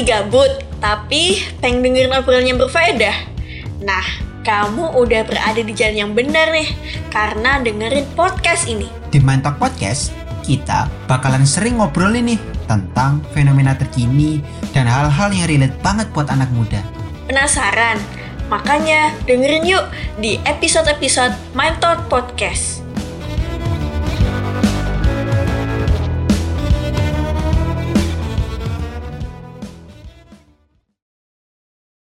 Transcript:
lagi gabut, tapi pengen dengerin obrolan yang berfaedah? Nah, kamu udah berada di jalan yang benar nih, karena dengerin podcast ini. Di Mind Talk Podcast, kita bakalan sering ngobrol ini tentang fenomena terkini dan hal-hal yang relate banget buat anak muda. Penasaran? Makanya dengerin yuk di episode-episode Mind Talk Podcast.